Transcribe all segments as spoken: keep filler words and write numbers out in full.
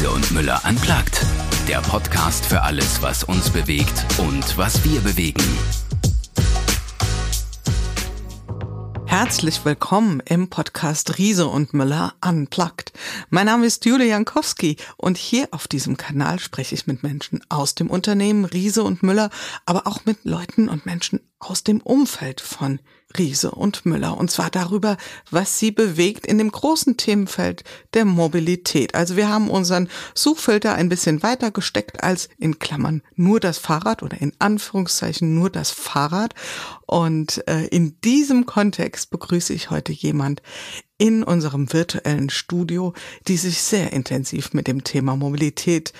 Riese und Müller Unplugged. Der Podcast für alles, was uns bewegt und was wir bewegen. Herzlich willkommen im Podcast Riese und Müller Unplugged. Mein Name ist Julia Jankowski und hier auf diesem Kanal spreche ich mit Menschen aus dem Unternehmen Riese und Müller, aber auch mit Leuten und Menschen aus dem Umfeld von Riese und Müller. Und zwar darüber, was sie bewegt in dem großen Themenfeld der Mobilität. Also wir haben unseren Suchfilter ein bisschen weiter gesteckt als in Klammern nur das Fahrrad oder in Anführungszeichen nur das Fahrrad. Und äh, in diesem Kontext begrüße ich heute jemand in unserem virtuellen Studio, die sich sehr intensiv mit dem Thema Mobilität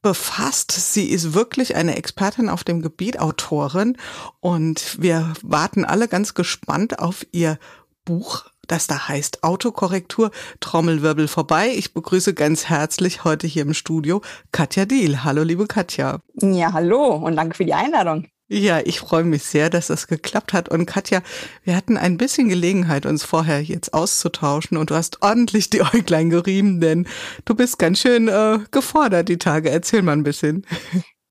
befasst. Sie ist wirklich eine Expertin auf dem Gebiet, Autorin, und wir warten alle ganz gespannt auf ihr Buch, das da heißt Autokorrektur, Trommelwirbel vorbei. Ich begrüße ganz herzlich heute hier im Studio Katja Diehl. Hallo, liebe Katja. Ja, hallo und danke für die Einladung. Ja, ich freue mich sehr, dass das geklappt hat. Und Katja, wir hatten ein bisschen Gelegenheit, uns vorher jetzt auszutauschen, und du hast ordentlich die Äuglein gerieben, denn du bist ganz schön äh, gefordert die Tage. Erzähl mal ein bisschen.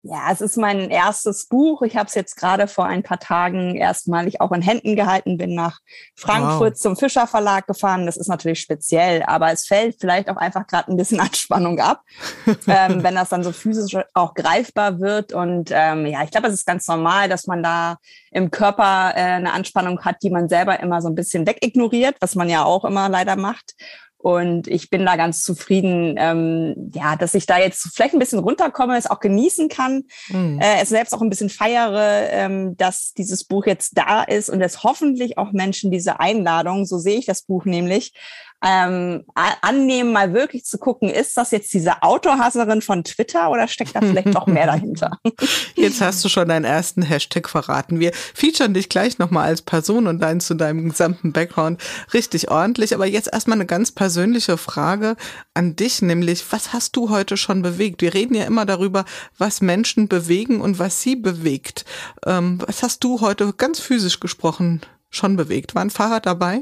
Ja, es ist mein erstes Buch. Ich habe es jetzt gerade vor ein paar Tagen erstmalig auch in Händen gehalten, bin nach Frankfurt wow. zum Fischer Verlag gefahren. Das ist natürlich speziell, aber es fällt vielleicht auch einfach gerade ein bisschen Anspannung ab, ähm, wenn das dann so physisch auch greifbar wird. Und ähm, ja, ich glaube, es ist ganz normal, dass man da im Körper äh, eine Anspannung hat, die man selber immer so ein bisschen wegignoriert, was man ja auch immer leider macht. Und ich bin da ganz zufrieden, ähm, ja, dass ich da jetzt vielleicht ein bisschen runterkomme, es auch genießen kann, mhm. äh, es selbst auch ein bisschen feiere, ähm, dass dieses Buch jetzt da ist und dass hoffentlich auch Menschen diese Einladung, so sehe ich das Buch nämlich, ähm, annehmen, mal wirklich zu gucken, ist das jetzt diese Autohasserin von Twitter oder steckt da vielleicht doch mehr dahinter? Jetzt hast du schon deinen ersten Hashtag verraten. Wir featuren dich gleich nochmal als Person und dein, zu deinem gesamten Background richtig ordentlich. Aber jetzt erstmal eine ganz persönliche Frage an dich, nämlich, was hast du heute schon bewegt? Wir reden ja immer darüber, was Menschen bewegen und was sie bewegt. Ähm, was hast du heute ganz physisch gesprochen schon bewegt? War ein Fahrrad dabei?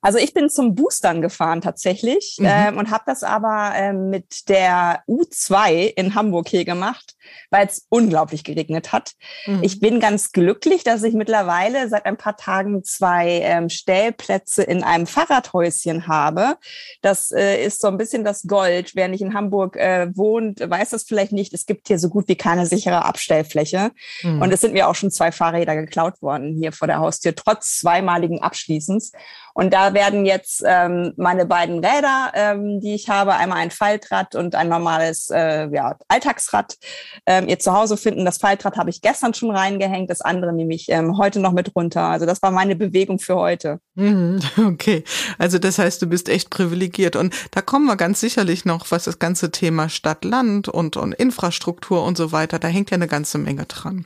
Also ich bin zum Boostern gefahren tatsächlich mhm. ähm, und habe das aber ähm, mit der U zwei in Hamburg hier gemacht, weil es unglaublich geregnet hat. Mhm. Ich bin ganz glücklich, dass ich mittlerweile seit ein paar Tagen zwei ähm, Stellplätze in einem Fahrradhäuschen habe. Das äh, ist so ein bisschen das Gold. Wer nicht in Hamburg äh, wohnt, weiß das vielleicht nicht. Es gibt hier so gut wie keine sichere Abstellfläche. Mhm. Und es sind mir auch schon zwei Fahrräder geklaut worden hier vor der Haustür, trotz zweimaligen Abschließens. Und da werden jetzt ähm, meine beiden Räder, ähm, die ich habe, einmal ein Faltrad und ein normales äh, ja, Alltagsrad, ähm, ihr zu Hause finden. Das Faltrad habe ich gestern schon reingehängt, das andere nehme ich ähm, heute noch mit runter. Also das war meine Bewegung für heute. Okay, also das heißt, du bist echt privilegiert. Und da kommen wir ganz sicherlich noch, was das ganze Thema Stadt-Land und, und Infrastruktur und so weiter, da hängt ja eine ganze Menge dran.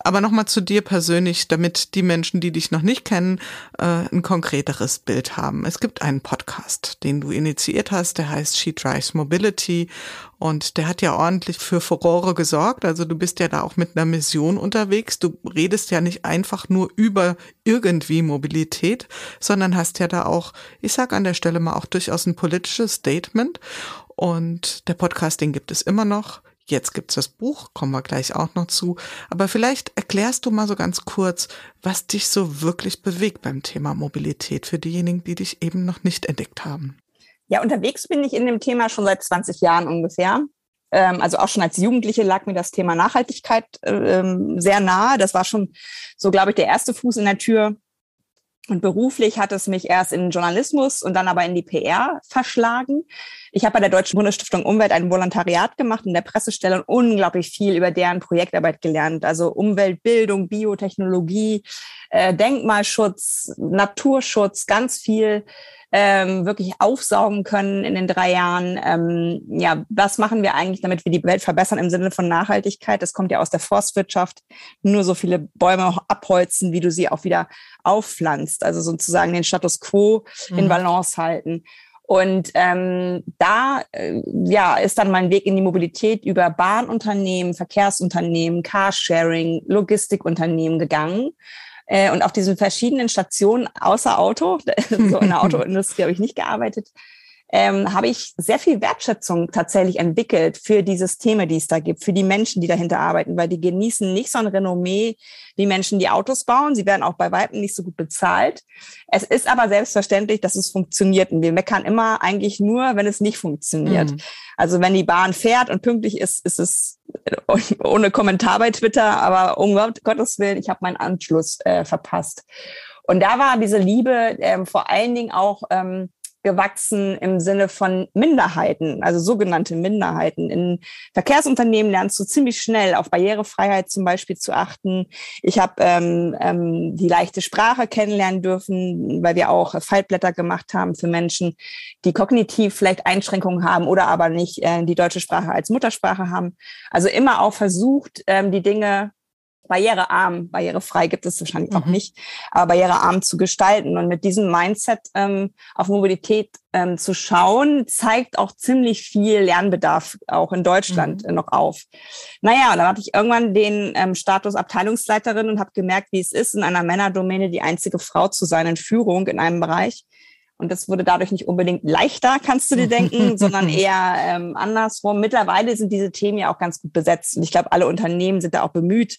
Aber nochmal zu dir persönlich, damit die Menschen, die dich noch nicht kennen, äh, ein konkreteres Bild haben. Es gibt einen Podcast, den du initiiert hast, der heißt She Drives Mobility, und der hat ja ordentlich für Furore gesorgt. Also du bist ja da auch mit einer Mission unterwegs. Du redest ja nicht einfach nur über irgendwie Mobilität, sondern hast ja da auch, ich sage an der Stelle mal, auch durchaus ein politisches Statement. Und der Podcast, den gibt es immer noch. Jetzt gibt's das Buch, kommen wir gleich auch noch zu. Aber vielleicht erklärst du mal so ganz kurz, was dich so wirklich bewegt beim Thema Mobilität für diejenigen, die dich eben noch nicht entdeckt haben. Ja, unterwegs bin ich in dem Thema schon seit zwanzig Jahren ungefähr. Also auch schon als Jugendliche lag mir das Thema Nachhaltigkeit sehr nahe. Das war schon so, glaube ich, der erste Fuß in der Tür. Und beruflich hat es mich erst in den Journalismus und dann aber in die P R verschlagen. Ich habe bei der Deutschen Bundesstiftung Umwelt ein Volontariat gemacht in der Pressestelle und unglaublich viel über deren Projektarbeit gelernt. Also Umweltbildung, Biotechnologie, äh, Denkmalschutz, Naturschutz, ganz viel ähm, wirklich aufsaugen können in den drei Jahren. Ähm, ja, was machen wir eigentlich, damit wir die Welt verbessern im Sinne von Nachhaltigkeit? Das kommt ja aus der Forstwirtschaft. Nur so viele Bäume abholzen, wie du sie auch wieder aufpflanzt. Also sozusagen den Status quo mhm. in Balance halten. Und ähm, da äh, ja ist dann mein Weg in die Mobilität über Bahnunternehmen, Verkehrsunternehmen, Carsharing, Logistikunternehmen gegangen. Äh, und auf diesen verschiedenen Stationen außer Auto, so in der Autoindustrie habe ich nicht gearbeitet, ähm, habe ich sehr viel Wertschätzung tatsächlich entwickelt für die Systeme, die es da gibt, für die Menschen, die dahinter arbeiten, weil die genießen nicht so ein Renommee wie Menschen, die Autos bauen. Sie werden auch bei Weitem nicht so gut bezahlt. Es ist aber selbstverständlich, dass es funktioniert. Und wir meckern immer eigentlich nur, wenn es nicht funktioniert. Mhm. Also wenn die Bahn fährt und pünktlich ist, ist es ohne Kommentar bei Twitter, aber um Gottes Willen, ich habe meinen Anschluss äh, verpasst. Und da war diese Liebe ähm, vor allen Dingen auch ähm, gewachsen im Sinne von Minderheiten, also sogenannte Minderheiten. In Verkehrsunternehmen lernst du ziemlich schnell auf Barrierefreiheit zum Beispiel zu achten. Ich habe ähm, ähm, die leichte Sprache kennenlernen dürfen, weil wir auch Faltblätter gemacht haben für Menschen, die kognitiv vielleicht Einschränkungen haben oder aber nicht äh, die deutsche Sprache als Muttersprache haben. Also immer auch versucht, ähm, die Dinge barrierearm, barrierefrei gibt es wahrscheinlich mhm. auch nicht, aber barrierearm zu gestalten und mit diesem Mindset ähm, auf Mobilität ähm, zu schauen, zeigt auch ziemlich viel Lernbedarf auch in Deutschland mhm. noch auf. Naja, und dann hatte ich irgendwann den ähm, Status Abteilungsleiterin und habe gemerkt, wie es ist, in einer Männerdomäne die einzige Frau zu sein in Führung in einem Bereich. Und das wurde dadurch nicht unbedingt leichter, kannst du dir denken, sondern eher ähm, andersrum. Mittlerweile sind diese Themen ja auch ganz gut besetzt. Und ich glaube, alle Unternehmen sind da auch bemüht,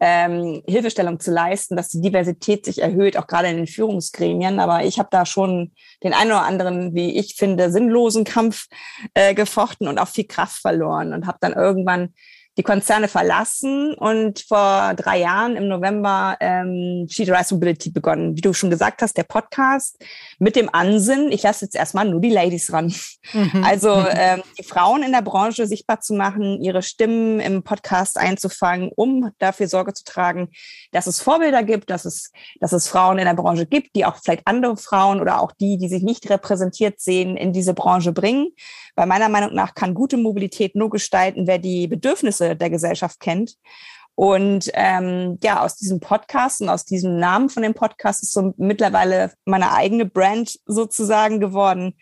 Ähm, Hilfestellung zu leisten, dass die Diversität sich erhöht, auch gerade in den Führungsgremien. Aber ich habe da schon den einen oder anderen, wie ich finde, sinnlosen Kampf äh, gefochten und auch viel Kraft verloren und habe dann irgendwann die Konzerne verlassen und vor drei Jahren im November ähm, She Drives Mobility begonnen. Wie du schon gesagt hast, der Podcast mit dem Ansinnen, ich lasse jetzt erstmal nur die Ladies ran. Mhm. Also ähm, die Frauen in der Branche sichtbar zu machen, ihre Stimmen im Podcast einzufangen, um dafür Sorge zu tragen, dass es Vorbilder gibt, dass es, dass es Frauen in der Branche gibt, die auch vielleicht andere Frauen oder auch die, die sich nicht repräsentiert sehen, in diese Branche bringen. Weil meiner Meinung nach kann gute Mobilität nur gestalten, wer die Bedürfnisse der Gesellschaft kennt. Und ähm, ja, aus diesem Podcast und aus diesem Namen von dem Podcast ist so mittlerweile meine eigene Brand sozusagen geworden.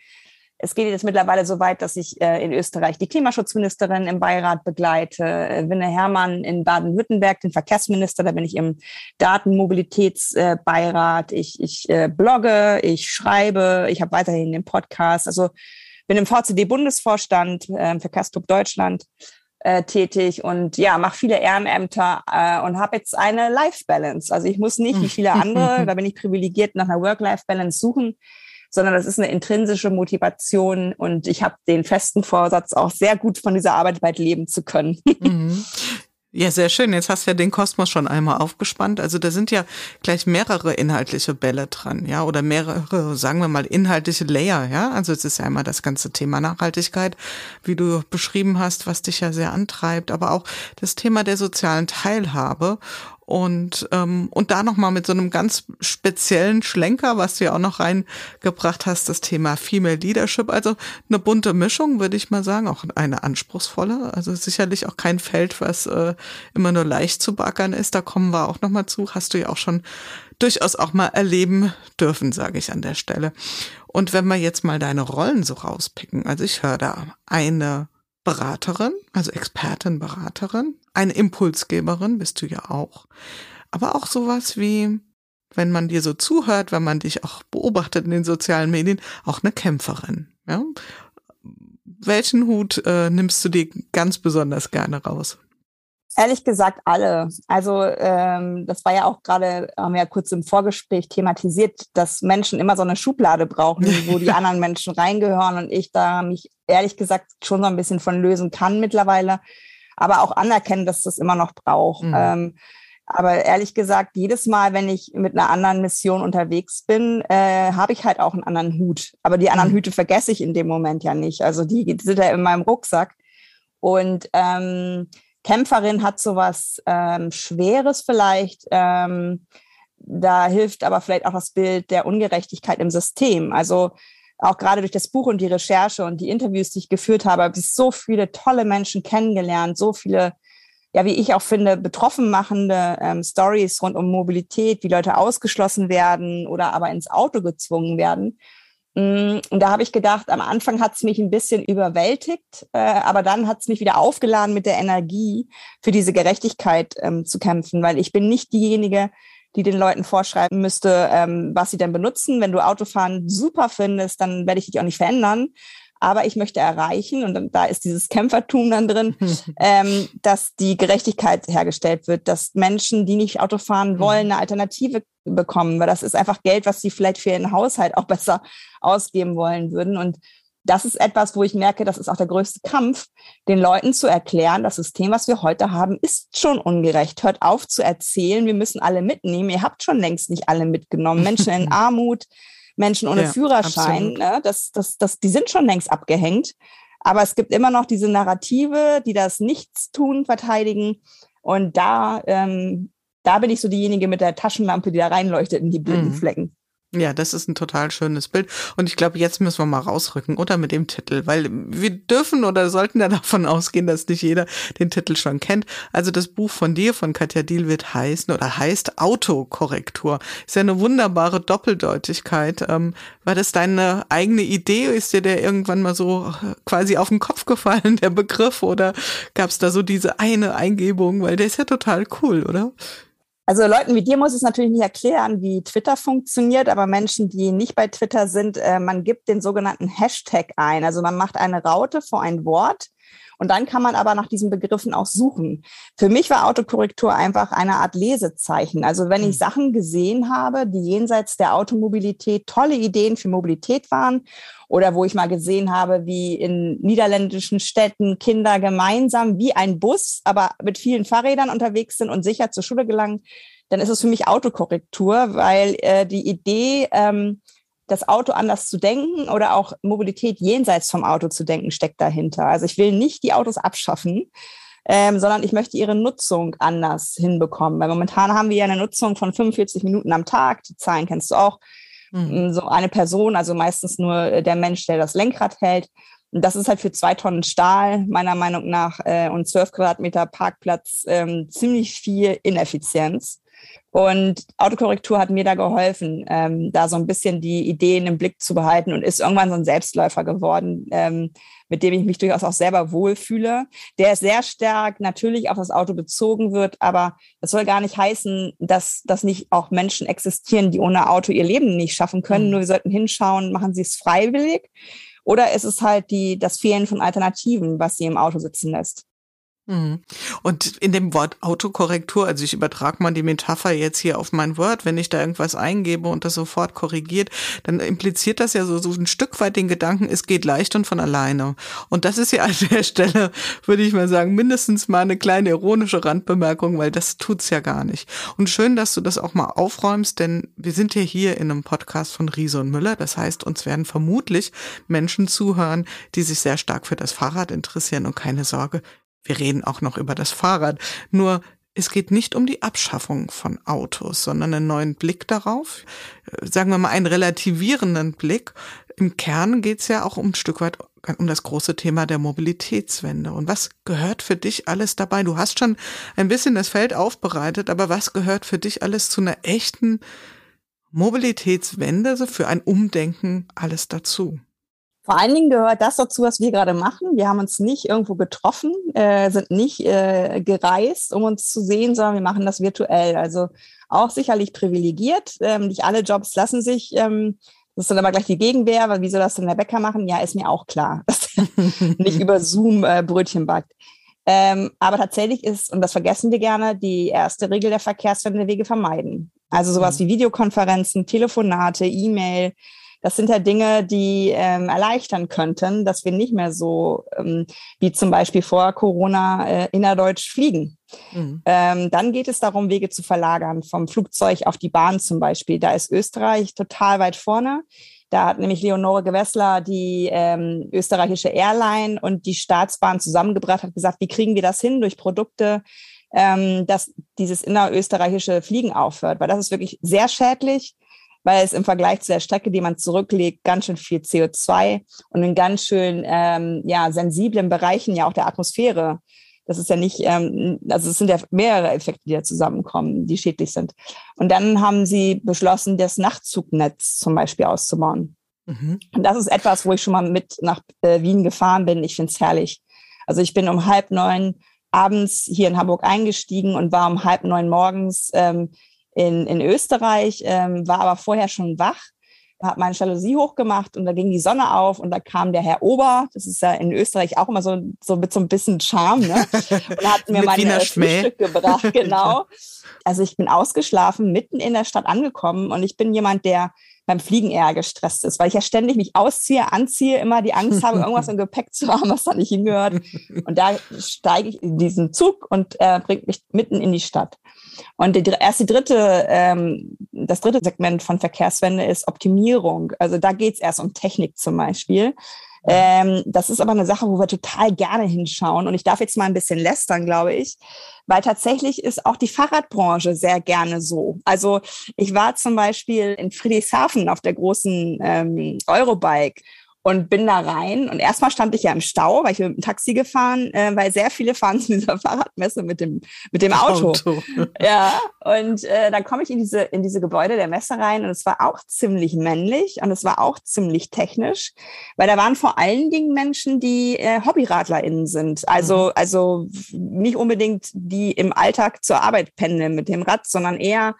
Es geht jetzt mittlerweile so weit, dass ich äh, in Österreich die Klimaschutzministerin im Beirat begleite, äh, Winne Herrmann in Baden-Württemberg, den Verkehrsminister, da bin ich im Datenmobilitätsbeirat. Äh, ich ich äh, blogge, ich schreibe, ich habe weiterhin den Podcast. Also bin im V C D-Bundesvorstand, äh, Verkehrsclub Deutschland Äh, tätig und ja, mache viele Ehrenämter äh, und habe jetzt eine Life-Balance. Also ich muss nicht, wie viele andere, da bin ich privilegiert, nach einer Work-Life-Balance suchen, sondern das ist eine intrinsische Motivation und ich habe den festen Vorsatz, auch sehr gut von dieser Arbeit bald leben zu können. Mhm. Ja, sehr schön. Jetzt hast du ja den Kosmos schon einmal aufgespannt. Also da sind ja gleich mehrere inhaltliche Bälle dran, ja, oder mehrere, sagen wir mal, inhaltliche Layer, ja. Also es ist ja einmal das ganze Thema Nachhaltigkeit, wie du beschrieben hast, was dich ja sehr antreibt, aber auch das Thema der sozialen Teilhabe. Und ähm, und da nochmal mit so einem ganz speziellen Schlenker, was du ja auch noch reingebracht hast, das Thema Female Leadership. Also eine bunte Mischung, würde ich mal sagen, auch eine anspruchsvolle. Also sicherlich auch kein Feld, was äh, immer nur leicht zu beackern ist. Da kommen wir auch nochmal zu. Hast du ja auch schon durchaus auch mal erleben dürfen, sage ich an der Stelle. Und wenn wir jetzt mal deine Rollen so rauspicken. Also ich höre da eine Beraterin, also Expertin, Beraterin, eine Impulsgeberin bist du ja auch. Aber auch sowas wie, wenn man dir so zuhört, wenn man dich auch beobachtet in den sozialen Medien, auch eine Kämpferin. Ja? Welchen Hut äh, nimmst du dir ganz besonders gerne raus? Ehrlich gesagt alle. Also ähm, das war ja auch gerade, haben wir ja kurz im Vorgespräch thematisiert, dass Menschen immer so eine Schublade brauchen, wo die anderen Menschen reingehören und ich da mich ehrlich gesagt schon so ein bisschen von lösen kann mittlerweile, aber auch anerkennen, dass das immer noch braucht. Mhm. Ähm, aber ehrlich gesagt, jedes Mal, wenn ich mit einer anderen Mission unterwegs bin, äh, habe ich halt auch einen anderen Hut. Aber die anderen mhm. Hüte vergesse ich in dem Moment ja nicht. Also die, die sind ja in meinem Rucksack. Und ähm, Kämpferin hat sowas ähm, Schweres vielleicht, ähm, da hilft aber vielleicht auch das Bild der Ungerechtigkeit im System. Also auch gerade durch das Buch und die Recherche und die Interviews, die ich geführt habe, habe ich so viele tolle Menschen kennengelernt, so viele, ja wie ich auch finde, betroffen machende ähm, Stories rund um Mobilität, wie Leute ausgeschlossen werden oder aber ins Auto gezwungen werden. Und da habe ich gedacht, am Anfang hat es mich ein bisschen überwältigt, äh, aber dann hat es mich wieder aufgeladen mit der Energie, für diese Gerechtigkeit ähm, zu kämpfen, weil ich bin nicht diejenige, die den Leuten vorschreiben müsste, ähm, was sie denn benutzen. Wenn du Autofahren super findest, dann werde ich dich auch nicht verändern. Aber ich möchte erreichen, und dann, da ist dieses Kämpfertum dann drin, ähm, dass die Gerechtigkeit hergestellt wird, dass Menschen, die nicht Auto fahren wollen, eine Alternative bekommen. Weil das ist einfach Geld, was sie vielleicht für ihren Haushalt auch besser ausgeben wollen würden. Und das ist etwas, wo ich merke, das ist auch der größte Kampf, den Leuten zu erklären, das System, was wir heute haben, ist schon ungerecht. Hört auf zu erzählen, wir müssen alle mitnehmen. Ihr habt schon längst nicht alle mitgenommen. Menschen in Armut, Menschen ohne ja, Führerschein, ne? das, das, das, die sind schon längst abgehängt. Aber es gibt immer noch diese Narrative, die das Nichtstun verteidigen. Und da, ähm, da bin ich so diejenige mit der Taschenlampe, die da reinleuchtet in die blinden mhm. Flecken. Ja, das ist ein total schönes Bild. Und ich glaube, jetzt müssen wir mal rausrücken, oder mit dem Titel, weil wir dürfen oder sollten ja davon ausgehen, dass nicht jeder den Titel schon kennt. Also das Buch von dir, von Katja Diehl, wird heißen oder heißt Autokorrektur. Ist ja eine wunderbare Doppeldeutigkeit. Ähm, war das deine eigene Idee? Ist dir der irgendwann mal so quasi auf den Kopf gefallen, der Begriff? Oder gab es da so diese eine Eingebung? Weil der ist ja total cool, oder? Also Leuten wie dir muss es natürlich nicht erklären, wie Twitter funktioniert, aber Menschen, die nicht bei Twitter sind, äh, man gibt den sogenannten Hashtag ein. Also man macht eine Raute vor ein Wort und dann kann man aber nach diesen Begriffen auch suchen. Für mich war Autokorrektur einfach eine Art Lesezeichen. Also wenn ich Sachen gesehen habe, die jenseits der Automobilität tolle Ideen für Mobilität waren oder wo ich mal gesehen habe, wie in niederländischen Städten Kinder gemeinsam wie ein Bus, aber mit vielen Fahrrädern unterwegs sind und sicher zur Schule gelangen, dann ist es für mich Autokorrektur, weil äh, die Idee, ähm, das Auto anders zu denken oder auch Mobilität jenseits vom Auto zu denken, steckt dahinter. Also ich will nicht die Autos abschaffen, ähm, sondern ich möchte ihre Nutzung anders hinbekommen. Weil momentan haben wir ja eine Nutzung von fünfundvierzig Minuten am Tag. Die Zahlen kennst du auch. Mhm. So eine Person, also meistens nur der Mensch, der das Lenkrad hält. Und das ist halt für zwei Tonnen Stahl, meiner Meinung nach, äh, und zwölf Quadratmeter Parkplatz ähm, ziemlich viel Ineffizienz. Und Autokorrektur hat mir da geholfen, ähm, da so ein bisschen die Ideen im Blick zu behalten und ist irgendwann so ein Selbstläufer geworden, ähm, mit dem ich mich durchaus auch selber wohlfühle, der sehr stark natürlich auf das Auto bezogen wird, aber das soll gar nicht heißen, dass, dass nicht auch Menschen existieren, die ohne Auto ihr Leben nicht schaffen können, mhm. nur wir sollten hinschauen, machen sie es freiwillig oder ist es halt die, das Fehlen von Alternativen, was sie im Auto sitzen lässt. Und in dem Wort Autokorrektur, also ich übertrage mal die Metapher jetzt hier auf mein Word, wenn ich da irgendwas eingebe und das sofort korrigiert, dann impliziert das ja so, so ein Stück weit den Gedanken, es geht leicht und von alleine. Und das ist ja an der Stelle, würde ich mal sagen, mindestens mal eine kleine ironische Randbemerkung, weil das tut's ja gar nicht. Und schön, dass du das auch mal aufräumst, denn wir sind ja hier in einem Podcast von Riese und Müller, das heißt, uns werden vermutlich Menschen zuhören, die sich sehr stark für das Fahrrad interessieren und keine Sorge, wir reden auch noch über das Fahrrad, nur es geht nicht um die Abschaffung von Autos, sondern einen neuen Blick darauf, sagen wir mal einen relativierenden Blick. Im Kern geht es ja auch um ein Stück weit um das große Thema der Mobilitätswende. Und was gehört für dich alles dabei? Du hast schon ein bisschen das Feld aufbereitet, aber was gehört für dich alles zu einer echten Mobilitätswende, so für ein Umdenken alles dazu? Vor allen Dingen gehört das dazu, was wir gerade machen. Wir haben uns nicht irgendwo getroffen, äh, sind nicht äh, gereist, um uns zu sehen, sondern wir machen das virtuell. Also auch sicherlich privilegiert. Ähm, nicht alle Jobs lassen sich. Ähm, das ist dann aber gleich die Gegenwehr, weil wie soll das denn der Bäcker machen? Ja, ist mir auch klar, dass nicht über Zoom äh, Brötchen backt. Ähm, aber tatsächlich ist, und das vergessen wir gerne, die erste Regel der Verkehrswende: Wege vermeiden. Also sowas wie Videokonferenzen, Telefonate, E-Mail. Das sind ja Dinge, die ähm, erleichtern könnten, dass wir nicht mehr so ähm, wie zum Beispiel vor Corona äh, innerdeutsch fliegen. Mhm. Ähm, dann geht es darum, Wege zu verlagern, vom Flugzeug auf die Bahn zum Beispiel. Da ist Österreich total weit vorne. Da hat nämlich Leonore Gewessler die ähm, österreichische Airline und die Staatsbahn zusammengebracht, hat gesagt, wie kriegen wir das hin durch Produkte, ähm, dass dieses innerösterreichische Fliegen aufhört. Weil das ist wirklich sehr schädlich, weil es im Vergleich zu der Strecke, die man zurücklegt, ganz schön viel C O zwei und in ganz schön ähm, ja, sensiblen Bereichen ja auch der Atmosphäre. Das ist ja nicht, ähm, also es sind ja mehrere Effekte, die da zusammenkommen, die schädlich sind. Und dann haben sie beschlossen, das Nachtzugnetz zum Beispiel auszubauen. Mhm. Und das ist etwas, wo ich schon mal mit nach äh, Wien gefahren bin. Ich finde es herrlich. Also ich bin um halb neun abends hier in Hamburg eingestiegen und war um halb neun morgens ähm, in, in Österreich, ähm, war aber vorher schon wach, habe meine Jalousie hochgemacht und da ging die Sonne auf und da kam der Herr Ober, das ist ja in Österreich auch immer so, so mit so ein bisschen Charme, ne? Und hat mir mein äh, Frühstück gebracht, genau. Also ich bin ausgeschlafen, mitten in der Stadt angekommen und ich bin jemand, der beim Fliegen eher gestresst ist, weil ich ja ständig mich ausziehe, anziehe, immer die Angst habe, irgendwas im Gepäck zu haben, was da nicht hingehört. Und da steige ich in diesen Zug und äh, bringt mich mitten in die Stadt. Und die, erst die dritte, ähm, das dritte Segment von Verkehrswende ist Optimierung. Also da geht es erst um Technik zum Beispiel. Ähm, das ist aber eine Sache, wo wir total gerne hinschauen. Und ich darf jetzt mal ein bisschen lästern, glaube ich, weil tatsächlich ist auch die Fahrradbranche sehr gerne so. Also ich war zum Beispiel in Friedrichshafen auf der großen ähm, Eurobike und bin da rein. Und erstmal stand ich ja im Stau, weil ich bin mit dem Taxi gefahren, äh, weil sehr viele fahren zu dieser Fahrradmesse mit dem, mit dem Auto. Auto. Ja, und äh, dann komme ich in diese, in diese Gebäude der Messe rein und es war auch ziemlich männlich und es war auch ziemlich technisch, weil da waren vor allen Dingen Menschen, die äh, HobbyradlerInnen sind. Also, mhm. also nicht unbedingt die im Alltag zur Arbeit pendeln mit dem Rad, sondern eher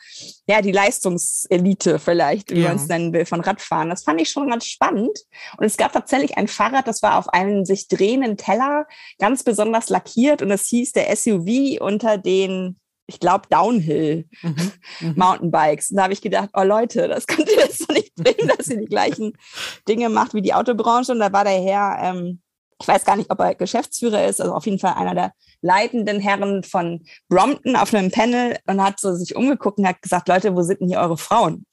ja, die Leistungselite vielleicht, wie ja. man es nennen will, von Radfahren. Das fand ich schon ganz spannend. Und es gab tatsächlich ein Fahrrad, das war auf einem sich drehenden Teller, ganz besonders lackiert und das hieß der S U V unter den, ich glaube, Downhill mhm. Mountainbikes. Und da habe ich gedacht, oh Leute, das könnt ihr jetzt doch nicht bringen, dass ihr die gleichen Dinge macht wie die Autobranche. Und da war der Herr, ähm, ich weiß gar nicht, ob er Geschäftsführer ist, also auf jeden Fall einer der leitenden Herren von Brompton auf einem Panel und hat so sich umgeguckt und hat gesagt, Leute, wo sind denn hier eure Frauen?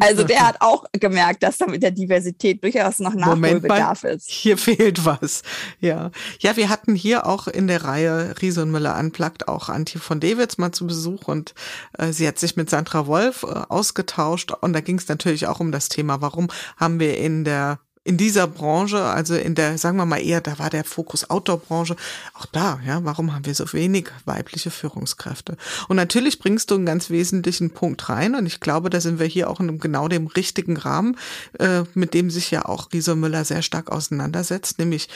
Also der hat auch gemerkt, dass da mit der Diversität durchaus noch Nachholbedarf ist. Hier fehlt was. Ja, ja, wir hatten hier auch in der Reihe Riese und Müller Unplugged auch Antje von Dewitz mal zu Besuch und äh, sie hat sich mit Sandra Wolf äh, ausgetauscht und da ging es natürlich auch um das Thema, warum haben wir in der in dieser Branche, also in der, sagen wir mal eher, da war der Fokus Outdoor-Branche, auch da, ja, warum haben wir so wenig weibliche Führungskräfte? Und natürlich bringst du einen ganz wesentlichen Punkt rein und ich glaube, da sind wir hier auch in genau dem richtigen Rahmen, äh, mit dem sich ja auch Riese und Müller sehr stark auseinandersetzt, nämlich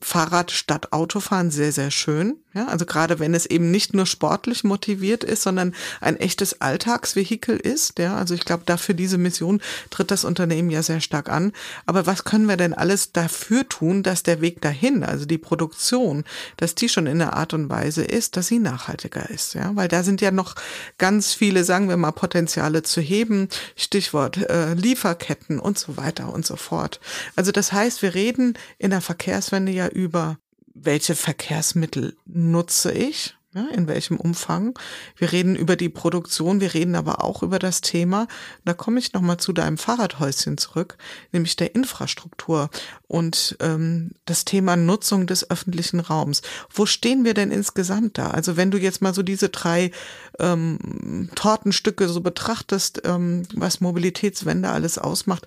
Fahrrad statt Autofahren, sehr, sehr schön. Ja, also gerade wenn es eben nicht nur sportlich motiviert ist, sondern ein echtes Alltagsvehikel ist, ja, also ich glaube, dafür diese Mission tritt das Unternehmen ja sehr stark an. Aber was können wir denn alles dafür tun, dass der Weg dahin, also die Produktion, dass die schon in der Art und Weise ist, dass sie nachhaltiger ist, ja, weil da sind ja noch ganz viele, sagen wir mal, Potenziale zu heben, Stichwort äh, Lieferketten und so weiter und so fort. Also das heißt, wir reden in der Verkehrswende ja über welche Verkehrsmittel nutze ich, ja, in welchem Umfang. Wir reden über die Produktion, wir reden aber auch über das Thema, da komme ich nochmal zu deinem Fahrradhäuschen zurück, nämlich der Infrastruktur und ähm, das Thema Nutzung des öffentlichen Raums. Wo stehen wir denn insgesamt da? Also wenn du jetzt mal so diese drei ähm, Tortenstücke so betrachtest, ähm, was Mobilitätswende alles ausmacht,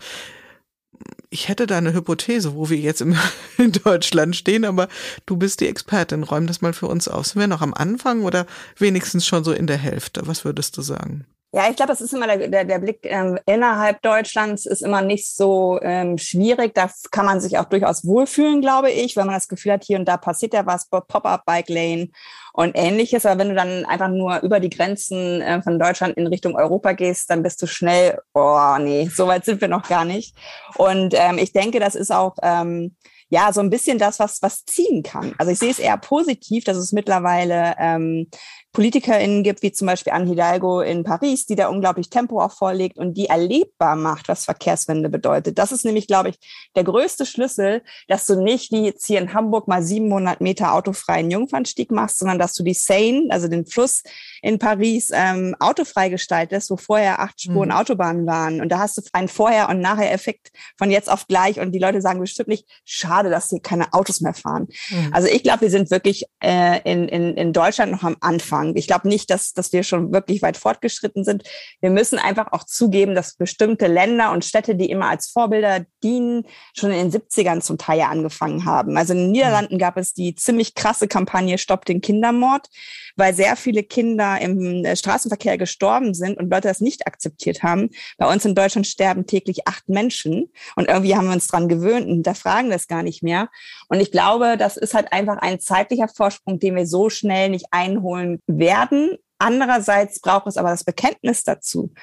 ich hätte da eine Hypothese, wo wir jetzt im, in Deutschland stehen, aber du bist die Expertin. Räum das mal für uns aus. Sind wir noch am Anfang oder wenigstens schon so in der Hälfte? Was würdest du sagen? Ja, ich glaube, das ist immer der, der, der Blick äh, innerhalb Deutschlands ist immer nicht so ähm, schwierig. Da kann man sich auch durchaus wohlfühlen, glaube ich, wenn man das Gefühl hat, hier und da passiert ja was, Pop-up-Bike-Lane und ähnliches. Aber wenn du dann einfach nur über die Grenzen äh, von Deutschland in Richtung Europa gehst, dann bist du schnell, oh nee, so weit sind wir noch gar nicht. Und ähm, ich denke, das ist auch ähm, ja so ein bisschen das, was was ziehen kann. Also ich sehe es eher positiv, dass es mittlerweile ähm, PolitikerInnen gibt, wie zum Beispiel Anne Hidalgo in Paris, die da unglaublich Tempo auch vorlegt und die erlebbar macht, was Verkehrswende bedeutet. Das ist nämlich, glaube ich, der größte Schlüssel, dass du nicht wie jetzt hier in Hamburg mal siebenhundert Meter autofreien Jungfernstieg machst, sondern dass du die Seine, also den Fluss in Paris, ähm, autofrei gestaltest, wo vorher acht Spuren mhm. Autobahnen waren. Und da hast du einen Vorher- und Nachher-Effekt von jetzt auf gleich und die Leute sagen bestimmt nicht, schade, dass hier keine Autos mehr fahren. Mhm. Also ich glaube, wir sind wirklich äh, in, in, in Deutschland noch am Anfang. Ich glaube nicht, dass, dass wir schon wirklich weit fortgeschritten sind. Wir müssen einfach auch zugeben, dass bestimmte Länder und Städte, die immer als Vorbilder dienen, schon in den siebzigern zum Teil ja angefangen haben. Also in den Niederlanden gab es die ziemlich krasse Kampagne Stopp den Kindermord, weil sehr viele Kinder im Straßenverkehr gestorben sind und Leute das nicht akzeptiert haben. Bei uns in Deutschland sterben täglich acht Menschen und irgendwie haben wir uns dran gewöhnt und hinterfragen das gar nicht mehr. Und ich glaube, das ist halt einfach ein zeitlicher Vorsprung, den wir so schnell nicht einholen werden Andererseits braucht es aber das Bekenntnis dazu.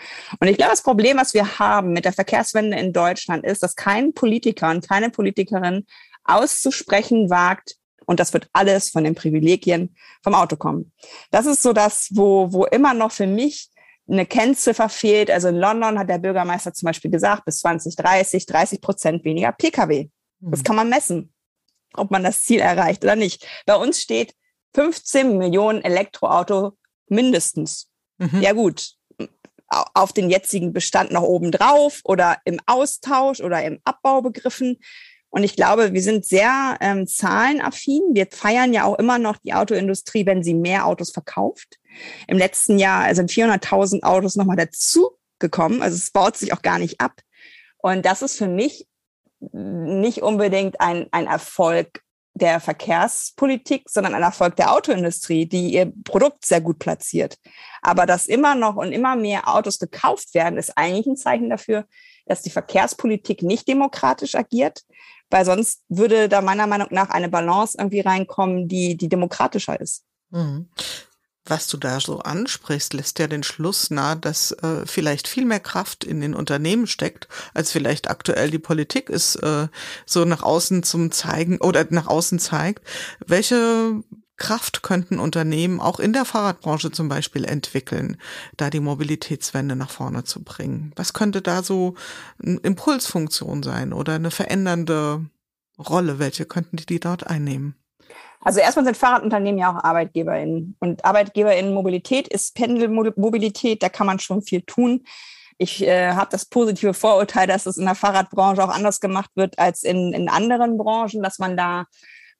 Und ich glaube, das Problem, was wir haben mit der Verkehrswende in Deutschland, ist, dass kein Politiker und keine Politikerin auszusprechen wagt, und das wird alles von den Privilegien vom Auto kommen. Das ist so das, wo, wo immer noch für mich eine Kennziffer fehlt. Also in London hat der Bürgermeister zum Beispiel gesagt, bis zwanzig dreißig dreißig Prozent weniger Pkw. Das kann man messen, ob man das Ziel erreicht oder nicht. Bei uns steht fünfzehn Millionen Elektroauto mindestens. Mhm. Ja gut, auf den jetzigen Bestand noch obendrauf oder im Austausch oder im Abbau begriffen. Und ich glaube, wir sind sehr ähm, zahlenaffin. Wir feiern ja auch immer noch die Autoindustrie, wenn sie mehr Autos verkauft. Im letzten Jahr sind vierhunderttausend Autos nochmal dazugekommen. Also es baut sich auch gar nicht ab. Und das ist für mich nicht unbedingt ein, ein Erfolg der Verkehrspolitik, sondern ein Erfolg der Autoindustrie, die ihr Produkt sehr gut platziert. Aber dass immer noch und immer mehr Autos gekauft werden, ist eigentlich ein Zeichen dafür, dass die Verkehrspolitik nicht demokratisch agiert, weil sonst würde da meiner Meinung nach eine Balance irgendwie reinkommen, die, die demokratischer ist. Mhm. Was du da so ansprichst, lässt ja den Schluss nahe, dass äh, vielleicht viel mehr Kraft in den Unternehmen steckt, als vielleicht aktuell die Politik ist, äh, so nach außen zum zeigen oder nach außen zeigt. Welche Kraft könnten Unternehmen auch in der Fahrradbranche zum Beispiel entwickeln, da die Mobilitätswende nach vorne zu bringen? Was könnte da so eine Impulsfunktion sein oder eine verändernde Rolle? Welche könnten die dort einnehmen? Also erstmal sind Fahrradunternehmen ja auch ArbeitgeberInnen. Und ArbeitgeberInnen-Mobilität ist Pendelmobilität, da kann man schon viel tun. Ich äh, habe das positive Vorurteil, dass es in der Fahrradbranche auch anders gemacht wird als in, in anderen Branchen, dass man da,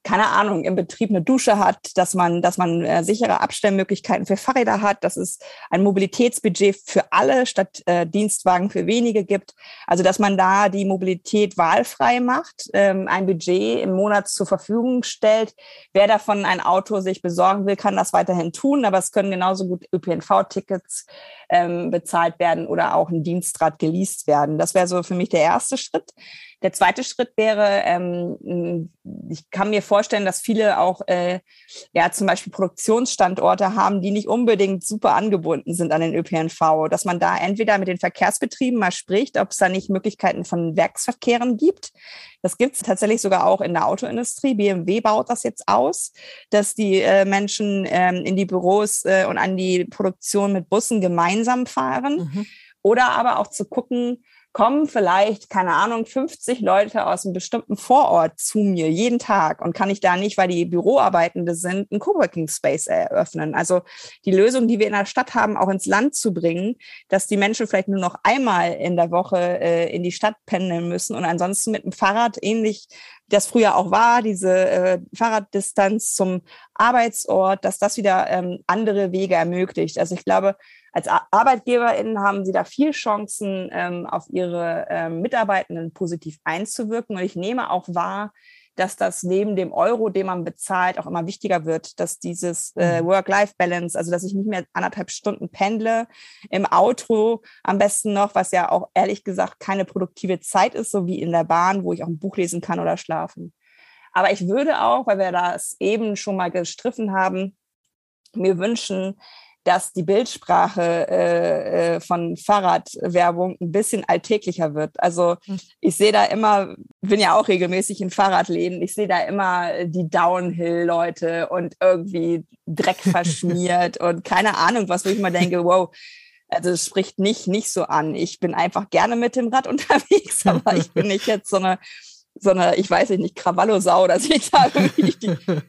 keine Ahnung, im Betrieb eine Dusche hat, dass man, dass man äh, sichere Abstellmöglichkeiten für Fahrräder hat, dass es ein Mobilitätsbudget für alle statt äh, Dienstwagen für wenige gibt. Also dass man da die Mobilität wahlfrei macht, ähm, ein Budget im Monat zur Verfügung stellt. Wer davon ein Auto sich besorgen will, kann das weiterhin tun, aber es können genauso gut Ö P N V-Tickets ähm, bezahlt werden oder auch ein Dienstrad geleast werden. Das wäre so für mich der erste Schritt. Der zweite Schritt wäre, ähm, ich kann mir vorstellen, dass viele auch äh, ja zum Beispiel Produktionsstandorte haben, die nicht unbedingt super angebunden sind an den Ö P N V, dass man da entweder mit den Verkehrsbetrieben mal spricht, ob es da nicht Möglichkeiten von Werksverkehren gibt. Das gibt es tatsächlich sogar auch in der Autoindustrie. B M W baut das jetzt aus, dass die äh, Menschen ähm, in die Büros äh, und an die Produktion mit Bussen gemeinsam fahren. Mhm. Oder aber auch zu gucken, kommen vielleicht, keine Ahnung, fünfzig Leute aus einem bestimmten Vorort zu mir jeden Tag und kann ich da nicht, weil die Büroarbeitende sind, einen Coworking-Space eröffnen. Also die Lösung, die wir in der Stadt haben, auch ins Land zu bringen, dass die Menschen vielleicht nur noch einmal in der Woche äh, in die Stadt pendeln müssen und ansonsten mit dem Fahrrad, ähnlich wie das früher auch war, diese äh, Fahrraddistanz zum Arbeitsort, dass das wieder ähm, andere Wege ermöglicht. Also ich glaube, als ArbeitgeberInnen haben sie da viel Chancen, ähm, auf ihre ähm, Mitarbeitenden positiv einzuwirken. Und ich nehme auch wahr, dass das neben dem Euro, den man bezahlt, auch immer wichtiger wird, dass dieses äh, Work-Life-Balance, also dass ich nicht mehr anderthalb Stunden pendle im Auto, am besten noch, was ja auch ehrlich gesagt keine produktive Zeit ist, so wie in der Bahn, wo ich auch ein Buch lesen kann oder schlafen. Aber ich würde auch, weil wir das eben schon mal gestriffen haben, mir wünschen, dass die Bildsprache äh, von Fahrradwerbung ein bisschen alltäglicher wird. Also ich sehe da immer, bin ja auch regelmäßig in Fahrradläden, ich sehe da immer die Downhill-Leute und irgendwie Dreck verschmiert und keine Ahnung was, wo ich mal denke, wow, also es spricht mich nicht so an. Ich bin einfach gerne mit dem Rad unterwegs, aber ich bin nicht jetzt so eine... sondern ich weiß nicht, Krawallosau, dass ich da irgendwie,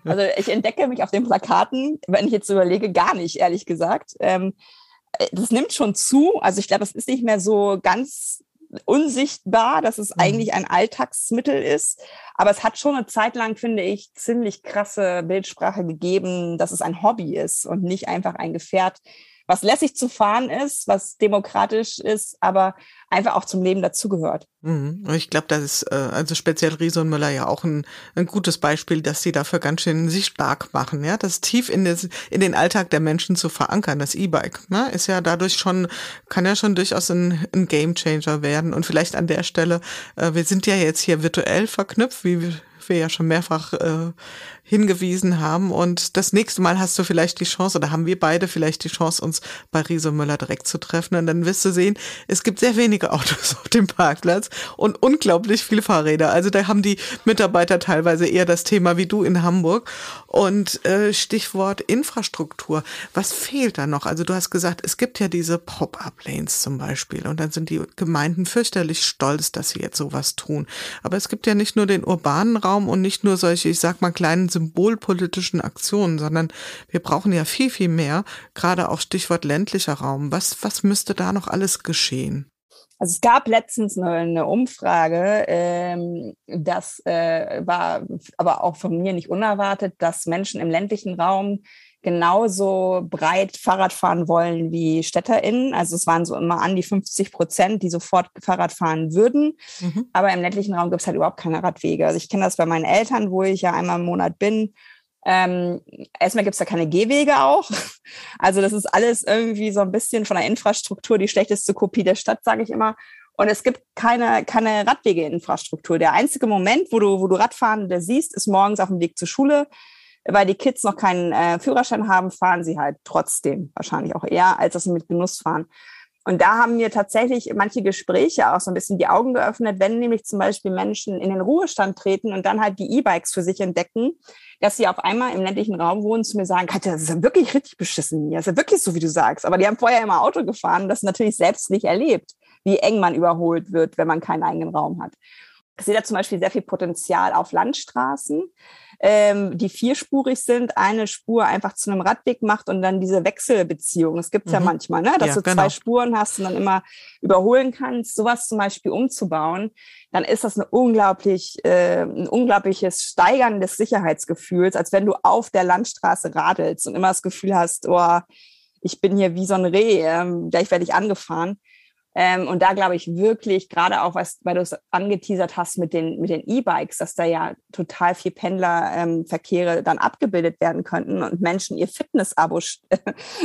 also ich entdecke mich auf den Plakaten, wenn ich jetzt überlege, gar nicht, ehrlich gesagt. Ähm, das nimmt schon zu, also ich glaube, das ist nicht mehr so ganz unsichtbar, dass es eigentlich ein Alltagsmittel ist, aber es hat schon eine Zeit lang, finde ich, ziemlich krasse Bildsprache gegeben, dass es ein Hobby ist und nicht einfach ein Gefährt, was lässig zu fahren ist, was demokratisch ist, aber einfach auch zum Leben dazugehört. Ich glaube, das ist also speziell Riese und Müller ja auch ein, ein gutes Beispiel, dass sie dafür ganz schön sich stark machen, ja, das tief in, des, in den Alltag der Menschen zu verankern. Das E-Bike, ne, ist ja dadurch schon, kann ja schon durchaus ein, ein Gamechanger werden. Und vielleicht an der Stelle, äh, wir sind ja jetzt hier virtuell verknüpft, wie wir ja schon mehrfach äh, hingewiesen haben. Und das nächste Mal hast du vielleicht die Chance, oder haben wir beide vielleicht die Chance, uns bei Riese und Müller direkt zu treffen. Und dann wirst du sehen, es gibt sehr wenige Autos auf dem Parkplatz und unglaublich viele Fahrräder. Also da haben die Mitarbeiter teilweise eher das Thema wie du in Hamburg. Und äh, Stichwort Infrastruktur. Was fehlt da noch? Also du hast gesagt, es gibt ja diese Pop-up-Lanes zum Beispiel. Und dann sind die Gemeinden fürchterlich stolz, dass sie jetzt sowas tun. Aber es gibt ja nicht nur den urbanen Raum und nicht nur solche, ich sag mal, kleinen symbolpolitischen Aktionen, sondern wir brauchen ja viel, viel mehr, gerade auch Stichwort ländlicher Raum. Was, was müsste da noch alles geschehen? Also es gab letztens eine, eine Umfrage, ähm, das äh, war aber auch von mir nicht unerwartet, dass Menschen im ländlichen Raum genauso breit Fahrrad fahren wollen wie StädterInnen. Also es waren so immer an die fünfzig Prozent, die sofort Fahrrad fahren würden. Mhm. Aber im ländlichen Raum gibt es halt überhaupt keine Radwege. Also ich kenne das bei meinen Eltern, wo ich ja einmal im Monat bin. Ähm, erstmal gibt es da keine Gehwege auch. Also das ist alles irgendwie so ein bisschen von der Infrastruktur die schlechteste Kopie der Stadt, sage ich immer. Und es gibt keine, keine Radwegeinfrastruktur. Der einzige Moment, wo du, wo du Radfahrende siehst, ist morgens auf dem Weg zur Schule. Weil die Kids noch keinen äh, Führerschein haben, fahren sie halt trotzdem wahrscheinlich auch eher, als dass sie mit Genuss fahren. Und da haben mir tatsächlich manche Gespräche auch so ein bisschen die Augen geöffnet, wenn nämlich zum Beispiel Menschen in den Ruhestand treten und dann halt die E-Bikes für sich entdecken, dass sie auf einmal im ländlichen Raum wohnen, zu mir sagen, Katja, das ist ja wirklich richtig beschissen hier, das ist ja wirklich so, wie du sagst. Aber die haben vorher immer Auto gefahren und das natürlich selbst nicht erlebt, wie eng man überholt wird, wenn man keinen eigenen Raum hat. Ich sehe da zum Beispiel sehr viel Potenzial auf Landstraßen, ähm, die vierspurig sind, eine Spur einfach zu einem Radweg macht und dann diese Wechselbeziehung. Das gibt's mhm. ja manchmal, ne? Dass ja, du genau. zwei Spuren hast und dann immer überholen kannst. Sowas zum Beispiel umzubauen, dann ist das eine unglaublich, äh, ein unglaubliches Steigern des Sicherheitsgefühls, als wenn du auf der Landstraße radelst und immer das Gefühl hast, oh, ich bin hier wie so ein Reh, ähm, gleich werde ich angefahren. Ähm, und da glaube ich wirklich, gerade auch, was, weil du es angeteasert hast mit den mit den E-Bikes, dass da ja total viel Pendlerverkehre ähm, dann abgebildet werden könnten und Menschen ihr Fitness-Abo st-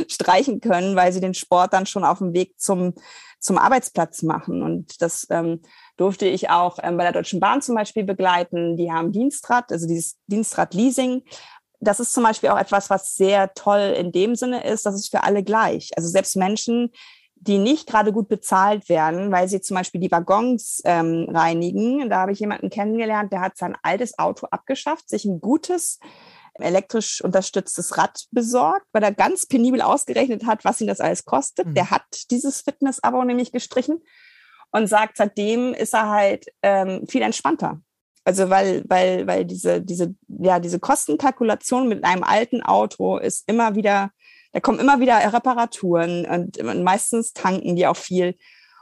streichen können, weil sie den Sport dann schon auf dem Weg zum, zum Arbeitsplatz machen. Und das ähm, durfte ich auch ähm, bei der Deutschen Bahn zum Beispiel begleiten. Die haben Dienstrad, also dieses Dienstrad-Leasing. Das ist zum Beispiel auch etwas, was sehr toll in dem Sinne ist, dass es für alle gleich. Also selbst Menschen, die nicht gerade gut bezahlt werden, weil sie zum Beispiel die Waggons ähm, reinigen. Da habe ich jemanden kennengelernt, der hat sein altes Auto abgeschafft, sich ein gutes, elektrisch unterstütztes Rad besorgt, weil er ganz penibel ausgerechnet hat, was ihn das alles kostet. Mhm. Der hat dieses Fitness-Abo nämlich gestrichen und sagt, seitdem ist er halt ähm, viel entspannter. Also weil, weil, weil diese, diese, ja, diese Kostenkalkulation mit einem alten Auto ist immer wieder... Da kommen immer wieder Reparaturen und meistens tanken die auch viel.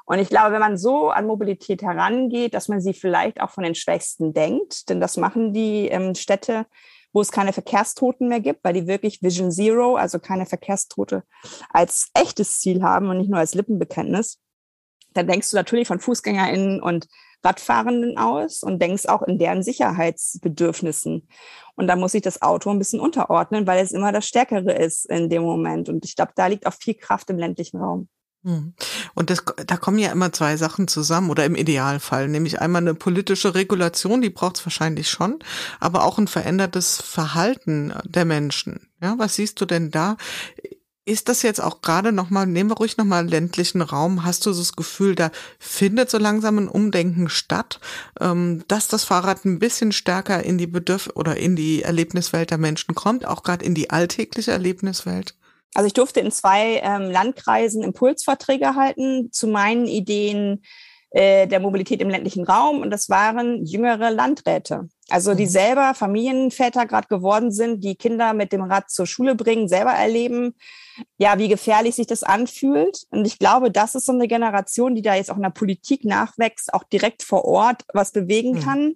Und ich glaube, wenn man so an Mobilität herangeht, dass man sie vielleicht auch von den Schwächsten denkt, denn das machen die ähm, Städte, wo es keine Verkehrstoten mehr gibt, weil die wirklich Vision Zero, also keine Verkehrstote, als echtes Ziel haben und nicht nur als Lippenbekenntnis, dann denkst du natürlich von FußgängerInnen und Radfahrenden aus und denkst auch in deren Sicherheitsbedürfnissen. Und da muss sich das Auto ein bisschen unterordnen, weil es immer das Stärkere ist in dem Moment. Und ich glaube, da liegt auch viel Kraft im ländlichen Raum. Und das, da kommen ja immer zwei Sachen zusammen oder im Idealfall, nämlich einmal eine politische Regulation, die braucht es wahrscheinlich schon, aber auch ein verändertes Verhalten der Menschen. Ja, was siehst du denn da? Ist das jetzt auch gerade nochmal, nehmen wir ruhig nochmal ländlichen Raum, hast du so das Gefühl, da findet so langsam ein Umdenken statt, dass das Fahrrad ein bisschen stärker in die Bedürf- oder in die Erlebniswelt der Menschen kommt, auch gerade in die alltägliche Erlebniswelt? Also ich durfte in zwei ähm, Landkreisen Impulsvorträge halten zu meinen Ideen äh, der Mobilität im ländlichen Raum und das waren jüngere Landräte. Also die selber Familienväter gerade geworden sind, die Kinder mit dem Rad zur Schule bringen, selber erleben, ja, wie gefährlich sich das anfühlt. Und ich glaube, das ist so eine Generation, die da jetzt auch in der Politik nachwächst, auch direkt vor Ort was bewegen kann,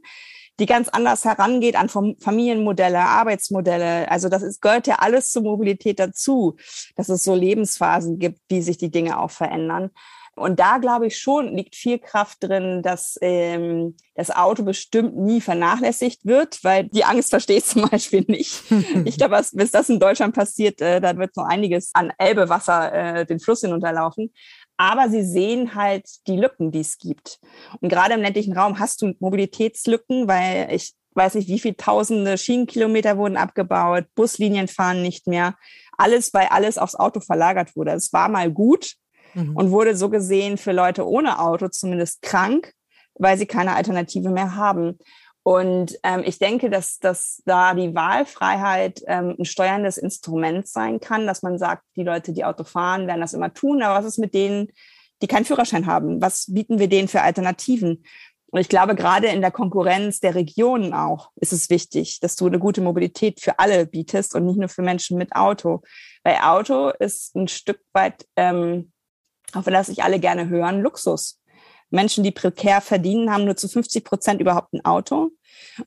die ganz anders herangeht an Familienmodelle, Arbeitsmodelle. Also das ist, gehört ja alles zur Mobilität dazu, dass es so Lebensphasen gibt, wie sich die Dinge auch verändern. Und da, glaube ich, schon liegt viel Kraft drin, dass ähm, das Auto bestimmt nie vernachlässigt wird, weil die Angst verstehe ich zum Beispiel nicht. Ich glaube, was, bis das in Deutschland passiert, äh, da wird noch einiges an Elbewasser äh, den Fluss hinunterlaufen. Aber sie sehen halt die Lücken, die es gibt. Und gerade im ländlichen Raum hast du Mobilitätslücken, weil ich weiß nicht, wie viele tausende Schienenkilometer wurden abgebaut, Buslinien fahren nicht mehr. Alles, weil alles aufs Auto verlagert wurde. Es war mal gut. Mhm. Und wurde so gesehen für Leute ohne Auto zumindest krank, weil sie keine Alternative mehr haben. Und ähm, ich denke, dass, dass da die Wahlfreiheit ähm, ein steuerndes Instrument sein kann, dass man sagt, die Leute, die Auto fahren, werden das immer tun. Aber was ist mit denen, die keinen Führerschein haben? Was bieten wir denen für Alternativen? Und ich glaube, gerade in der Konkurrenz der Regionen auch ist es wichtig, dass du eine gute Mobilität für alle bietest und nicht nur für Menschen mit Auto. Weil Auto ist ein Stück weit... Ähm, auch wenn das nicht alle gerne hören, Luxus. Menschen, die prekär verdienen, haben nur zu fünfzig Prozent überhaupt ein Auto.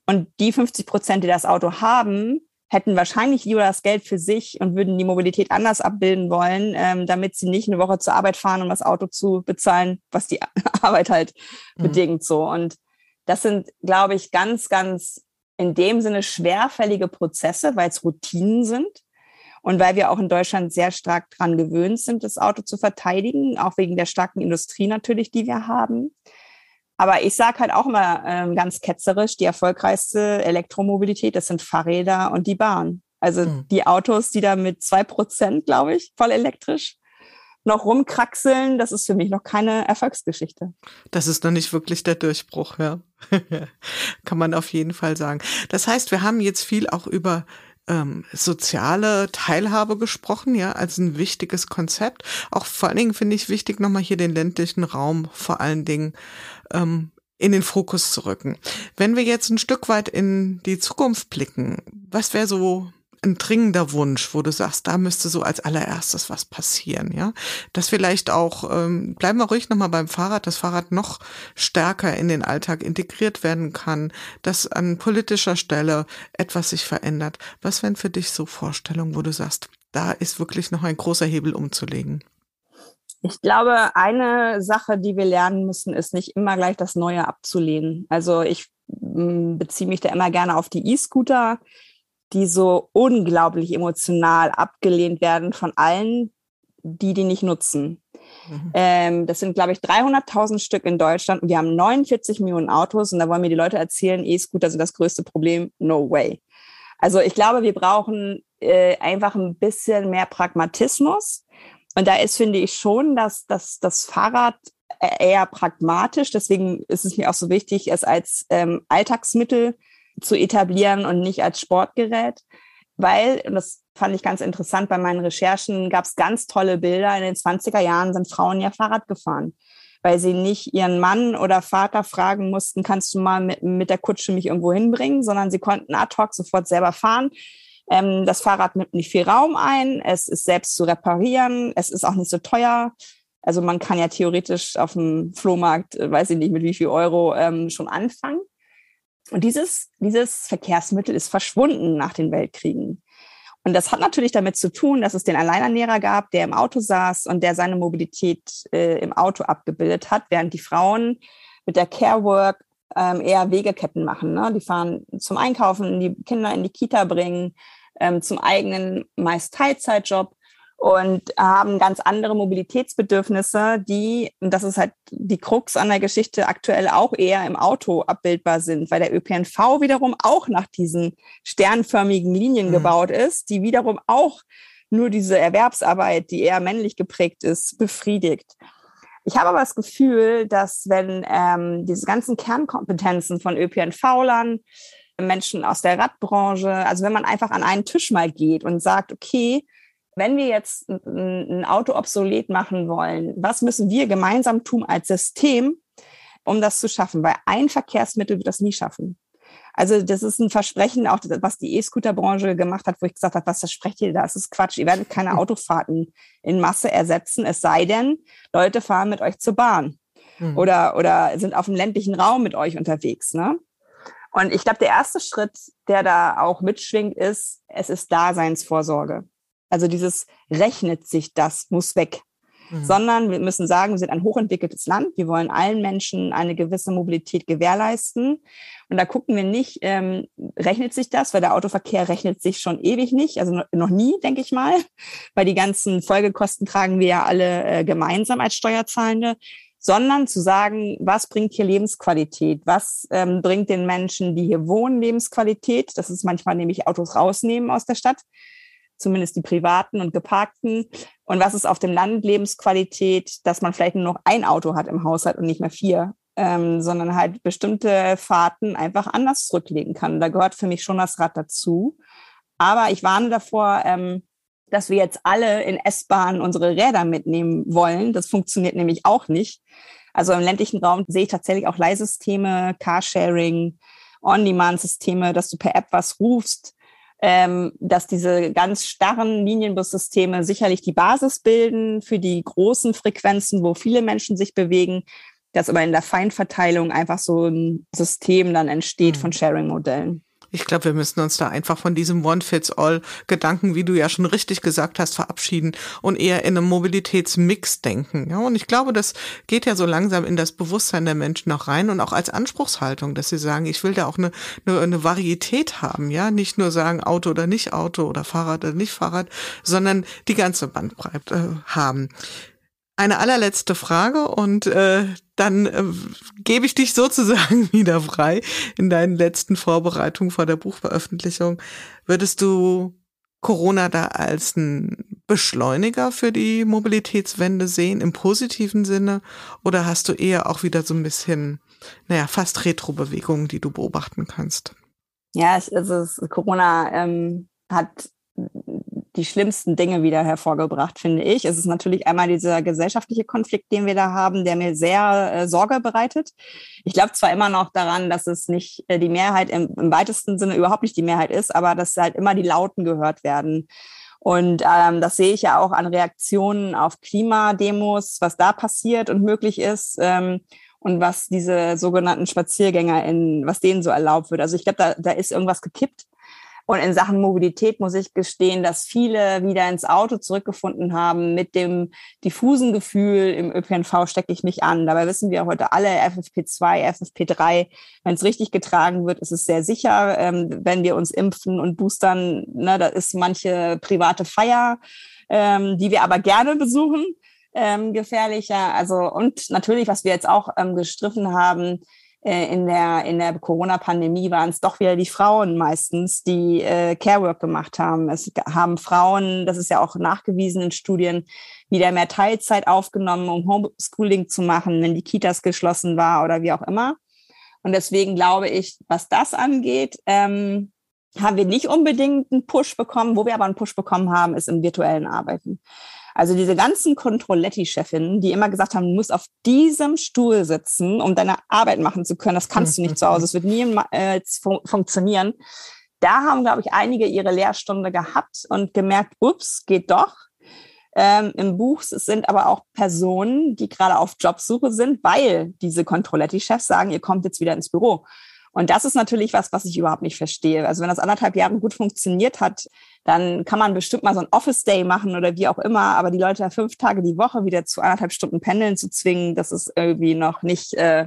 Und die fünfzig Prozent, die das Auto haben, hätten wahrscheinlich lieber das Geld für sich und würden die Mobilität anders abbilden wollen, ähm, damit sie nicht eine Woche zur Arbeit fahren, um das Auto zu bezahlen, was die Arbeit halt mhm. bedingt so. Und das sind, glaube ich, ganz, ganz in dem Sinne schwerfällige Prozesse, weil es Routinen sind. Und weil wir auch in Deutschland sehr stark dran gewöhnt sind, das Auto zu verteidigen, auch wegen der starken Industrie natürlich, die wir haben. Aber ich sage halt auch immer ähm, ganz ketzerisch, die erfolgreichste Elektromobilität, das sind Fahrräder und die Bahn. Also mhm. die Autos, die da mit zwei Prozent, glaube ich, voll elektrisch noch rumkraxeln, das ist für mich noch keine Erfolgsgeschichte. Das ist noch nicht wirklich der Durchbruch, ja. Kann man auf jeden Fall sagen. Das heißt, wir haben jetzt viel auch über Ähm, soziale Teilhabe gesprochen, ja, als ein wichtiges Konzept. Auch vor allen Dingen finde ich wichtig, nochmal hier den ländlichen Raum vor allen Dingen ähm, in den Fokus zu rücken. Wenn wir jetzt ein Stück weit in die Zukunft blicken, was wäre so ein dringender Wunsch, wo du sagst, da müsste so als allererstes was passieren, ja? Dass vielleicht auch, ähm, bleiben wir ruhig nochmal beim Fahrrad, das Fahrrad noch stärker in den Alltag integriert werden kann, dass an politischer Stelle etwas sich verändert. Was wären für dich so Vorstellungen, wo du sagst, da ist wirklich noch ein großer Hebel umzulegen? Ich glaube, eine Sache, die wir lernen müssen, ist nicht immer gleich das Neue abzulehnen. Also ich mh, beziehe mich da immer gerne auf die E-Scooter, die so unglaublich emotional abgelehnt werden von allen, die die nicht nutzen. Mhm. Ähm, das sind, glaube ich, dreihunderttausend Stück in Deutschland. Und wir haben neunundvierzig Millionen Autos und da wollen mir die Leute erzählen, E-Scooter sind das größte Problem. No way. Also ich glaube, wir brauchen äh, einfach ein bisschen mehr Pragmatismus. Und da ist, finde ich, schon, dass, dass das Fahrrad eher pragmatisch, deswegen ist es mir auch so wichtig, es als ähm, Alltagsmittel zu etablieren und nicht als Sportgerät, weil, und das fand ich ganz interessant bei meinen Recherchen, gab es ganz tolle Bilder, in den zwanziger Jahren sind Frauen ja Fahrrad gefahren, weil sie nicht ihren Mann oder Vater fragen mussten, kannst du mal mit, mit der Kutsche mich irgendwo hinbringen, sondern sie konnten ad hoc sofort selber fahren. Ähm, das Fahrrad nimmt nicht viel Raum ein, es ist selbst zu reparieren, es ist auch nicht so teuer. Also man kann ja theoretisch auf dem Flohmarkt, weiß ich nicht mit wie viel Euro, ähm, schon anfangen. Und dieses, dieses Verkehrsmittel ist verschwunden nach den Weltkriegen. Und das hat natürlich damit zu tun, dass es den Alleinernährer gab, der im Auto saß und der seine Mobilität äh, im Auto abgebildet hat, während die Frauen mit der Carework ähm, eher Wegeketten machen. Ne? Die fahren zum Einkaufen, die Kinder in die Kita bringen, ähm, zum eigenen meist Teilzeitjob. Und haben ganz andere Mobilitätsbedürfnisse, die, und das ist halt die Krux an der Geschichte, aktuell auch eher im Auto abbildbar sind, weil der Ö P N V wiederum auch nach diesen sternförmigen Linien mhm. gebaut ist, die wiederum auch nur diese Erwerbsarbeit, die eher männlich geprägt ist, befriedigt. Ich habe aber das Gefühl, dass wenn ähm, diese ganzen Kernkompetenzen von Ö P N V-Lern, Menschen aus der Radbranche, also wenn man einfach an einen Tisch mal geht und sagt, okay, wenn wir jetzt ein Auto obsolet machen wollen, was müssen wir gemeinsam tun als System, um das zu schaffen? Weil ein Verkehrsmittel wird das nie schaffen. Also das ist ein Versprechen, auch was die E-Scooter-Branche gemacht hat, wo ich gesagt habe, was versprecht ihr da? Das ist Quatsch. Ihr werdet keine Autofahrten in Masse ersetzen, es sei denn, Leute fahren mit euch zur Bahn mhm. oder, oder sind auf dem ländlichen Raum mit euch unterwegs, ne? Und ich glaube, der erste Schritt, der da auch mitschwingt, ist, es ist Daseinsvorsorge. Also dieses rechnet sich das, muss weg. mhm. sondern wir müssen sagen, wir sind ein hochentwickeltes Land. Wir wollen allen Menschen eine gewisse Mobilität gewährleisten. Und da gucken wir nicht, ähm, rechnet sich das? Weil der Autoverkehr rechnet sich schon ewig nicht, also noch nie, denke ich mal, weil die ganzen Folgekosten tragen wir ja alle äh, gemeinsam als Steuerzahlende. Sondern zu sagen, was bringt hier Lebensqualität? Was ähm, bringt den Menschen, die hier wohnen, Lebensqualität? Das ist manchmal nämlich Autos rausnehmen aus der Stadt, zumindest die privaten und geparkten. Und was ist auf dem Land Lebensqualität, dass man vielleicht nur noch ein Auto hat im Haushalt und nicht mehr vier, ähm, sondern halt bestimmte Fahrten einfach anders zurücklegen kann. Da gehört für mich schon das Rad dazu. Aber ich warne davor, ähm, dass wir jetzt alle in S-Bahnen unsere Räder mitnehmen wollen. Das funktioniert nämlich auch nicht. Also im ländlichen Raum sehe ich tatsächlich auch Leihsysteme, Carsharing, On-Demand-Systeme, dass du per App was rufst, ähm, dass diese ganz starren Linienbussysteme sicherlich die Basis bilden für die großen Frequenzen, wo viele Menschen sich bewegen, dass aber in der Feinverteilung einfach so ein System dann entsteht mhm. von Sharing-Modellen. Ich glaube, wir müssen uns da einfach von diesem One-Fits-All-Gedanken, wie du ja schon richtig gesagt hast, verabschieden und eher in einem Mobilitätsmix denken. Ja, und ich glaube, das geht ja so langsam in das Bewusstsein der Menschen auch rein und auch als Anspruchshaltung, dass sie sagen, ich will da auch eine, eine, eine Varietät haben, ja, nicht nur sagen Auto oder nicht Auto oder Fahrrad oder nicht Fahrrad, sondern die ganze Bandbreite äh, haben. Eine allerletzte Frage und äh, dann äh, gebe ich dich sozusagen wieder frei in deinen letzten Vorbereitungen vor der Buchveröffentlichung. Würdest du Corona da als einen Beschleuniger für die Mobilitätswende sehen, im positiven Sinne? Oder hast du eher auch wieder so ein bisschen, naja, fast Retro-Bewegungen, die du beobachten kannst? Ja, also Corona ähm, hat die schlimmsten Dinge wieder hervorgebracht, finde ich. Es ist natürlich einmal dieser gesellschaftliche Konflikt, den wir da haben, der mir sehr äh, Sorge bereitet. Ich glaube zwar immer noch daran, dass es nicht äh, die Mehrheit im, im weitesten Sinne überhaupt nicht die Mehrheit ist, aber dass halt immer die Lauten gehört werden. Und ähm, das sehe ich ja auch an Reaktionen auf Klimademos, was da passiert und möglich ist. Ähm, Und was diese sogenannten SpaziergängerInnen, was denen so erlaubt wird. Also ich glaube, da, da ist irgendwas gekippt. Und in Sachen Mobilität muss ich gestehen, dass viele wieder ins Auto zurückgefunden haben mit dem diffusen Gefühl, im Ö P N V stecke ich mich an. Dabei wissen wir heute alle, F F P zwei, F F P drei, wenn es richtig getragen wird, ist es sehr sicher. Ähm, wenn wir uns impfen und boostern, ne, da ist manche private Feier, ähm, die wir aber gerne besuchen, ähm, gefährlicher. Also, und natürlich, was wir jetzt auch ähm, gestriffen haben, in der, in der Corona-Pandemie waren es doch wieder die Frauen meistens, die äh, Care-Work gemacht haben. Es haben Frauen, das ist ja auch nachgewiesen in Studien, wieder mehr Teilzeit aufgenommen, um Homeschooling zu machen, wenn die Kitas geschlossen war oder wie auch immer. Und deswegen glaube ich, was das angeht, ähm, haben wir nicht unbedingt einen Push bekommen. Wo wir aber einen Push bekommen haben, ist im virtuellen Arbeiten. Also diese ganzen Controletti-Chefinnen, die immer gesagt haben, du musst auf diesem Stuhl sitzen, um deine Arbeit machen zu können. Das kannst du nicht zu Hause. Es wird nie äh, fun- funktionieren. Da haben, glaube ich, einige ihre Lehrstunde gehabt und gemerkt, ups, geht doch. Ähm, im Buch sind aber auch Personen, die gerade auf Jobsuche sind, weil diese Controletti-Chefs sagen, ihr kommt jetzt wieder ins Büro. Und das ist natürlich was, was ich überhaupt nicht verstehe. Also wenn das anderthalb Jahre gut funktioniert hat, dann kann man bestimmt mal so ein Office-Day machen oder wie auch immer. Aber die Leute fünf Tage die Woche wieder zu anderthalb Stunden pendeln zu zwingen, das ist irgendwie noch nicht äh,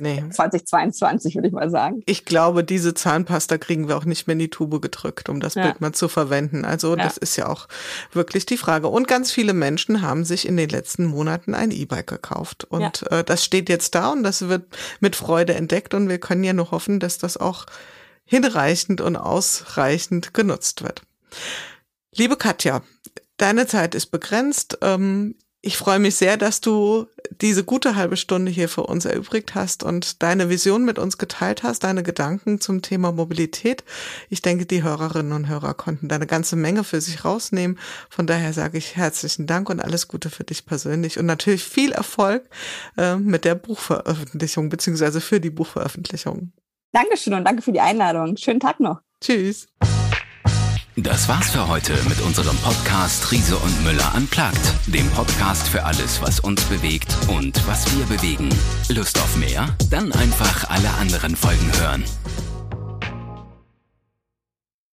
nee. zweitausendzweiundzwanzig, würde ich mal sagen. Ich glaube, diese Zahnpasta kriegen wir auch nicht mehr in die Tube gedrückt, um das ja. Bild mal zu verwenden. Also ja. Das ist ja auch wirklich die Frage. Und ganz viele Menschen haben sich in den letzten Monaten ein E-Bike gekauft. Und ja. äh, das steht jetzt da und das wird mit Freude entdeckt. Und wir können ja nur hoffen, dass das auch hinreichend und ausreichend genutzt wird. Liebe Katja, deine Zeit ist begrenzt. Ähm, Ich freue mich sehr, dass du diese gute halbe Stunde hier für uns erübrigt hast und deine Vision mit uns geteilt hast, deine Gedanken zum Thema Mobilität. Ich denke, die Hörerinnen und Hörer konnten da eine ganze Menge für sich rausnehmen. Von daher sage ich herzlichen Dank und alles Gute für dich persönlich und natürlich viel Erfolg äh, mit der Buchveröffentlichung bzw. für die Buchveröffentlichung. Dankeschön und danke für die Einladung. Schönen Tag noch. Tschüss. Das war's für heute mit unserem Podcast Riese und Müller Unplugged, dem Podcast für alles, was uns bewegt und was wir bewegen. Lust auf mehr? Dann einfach alle anderen Folgen hören.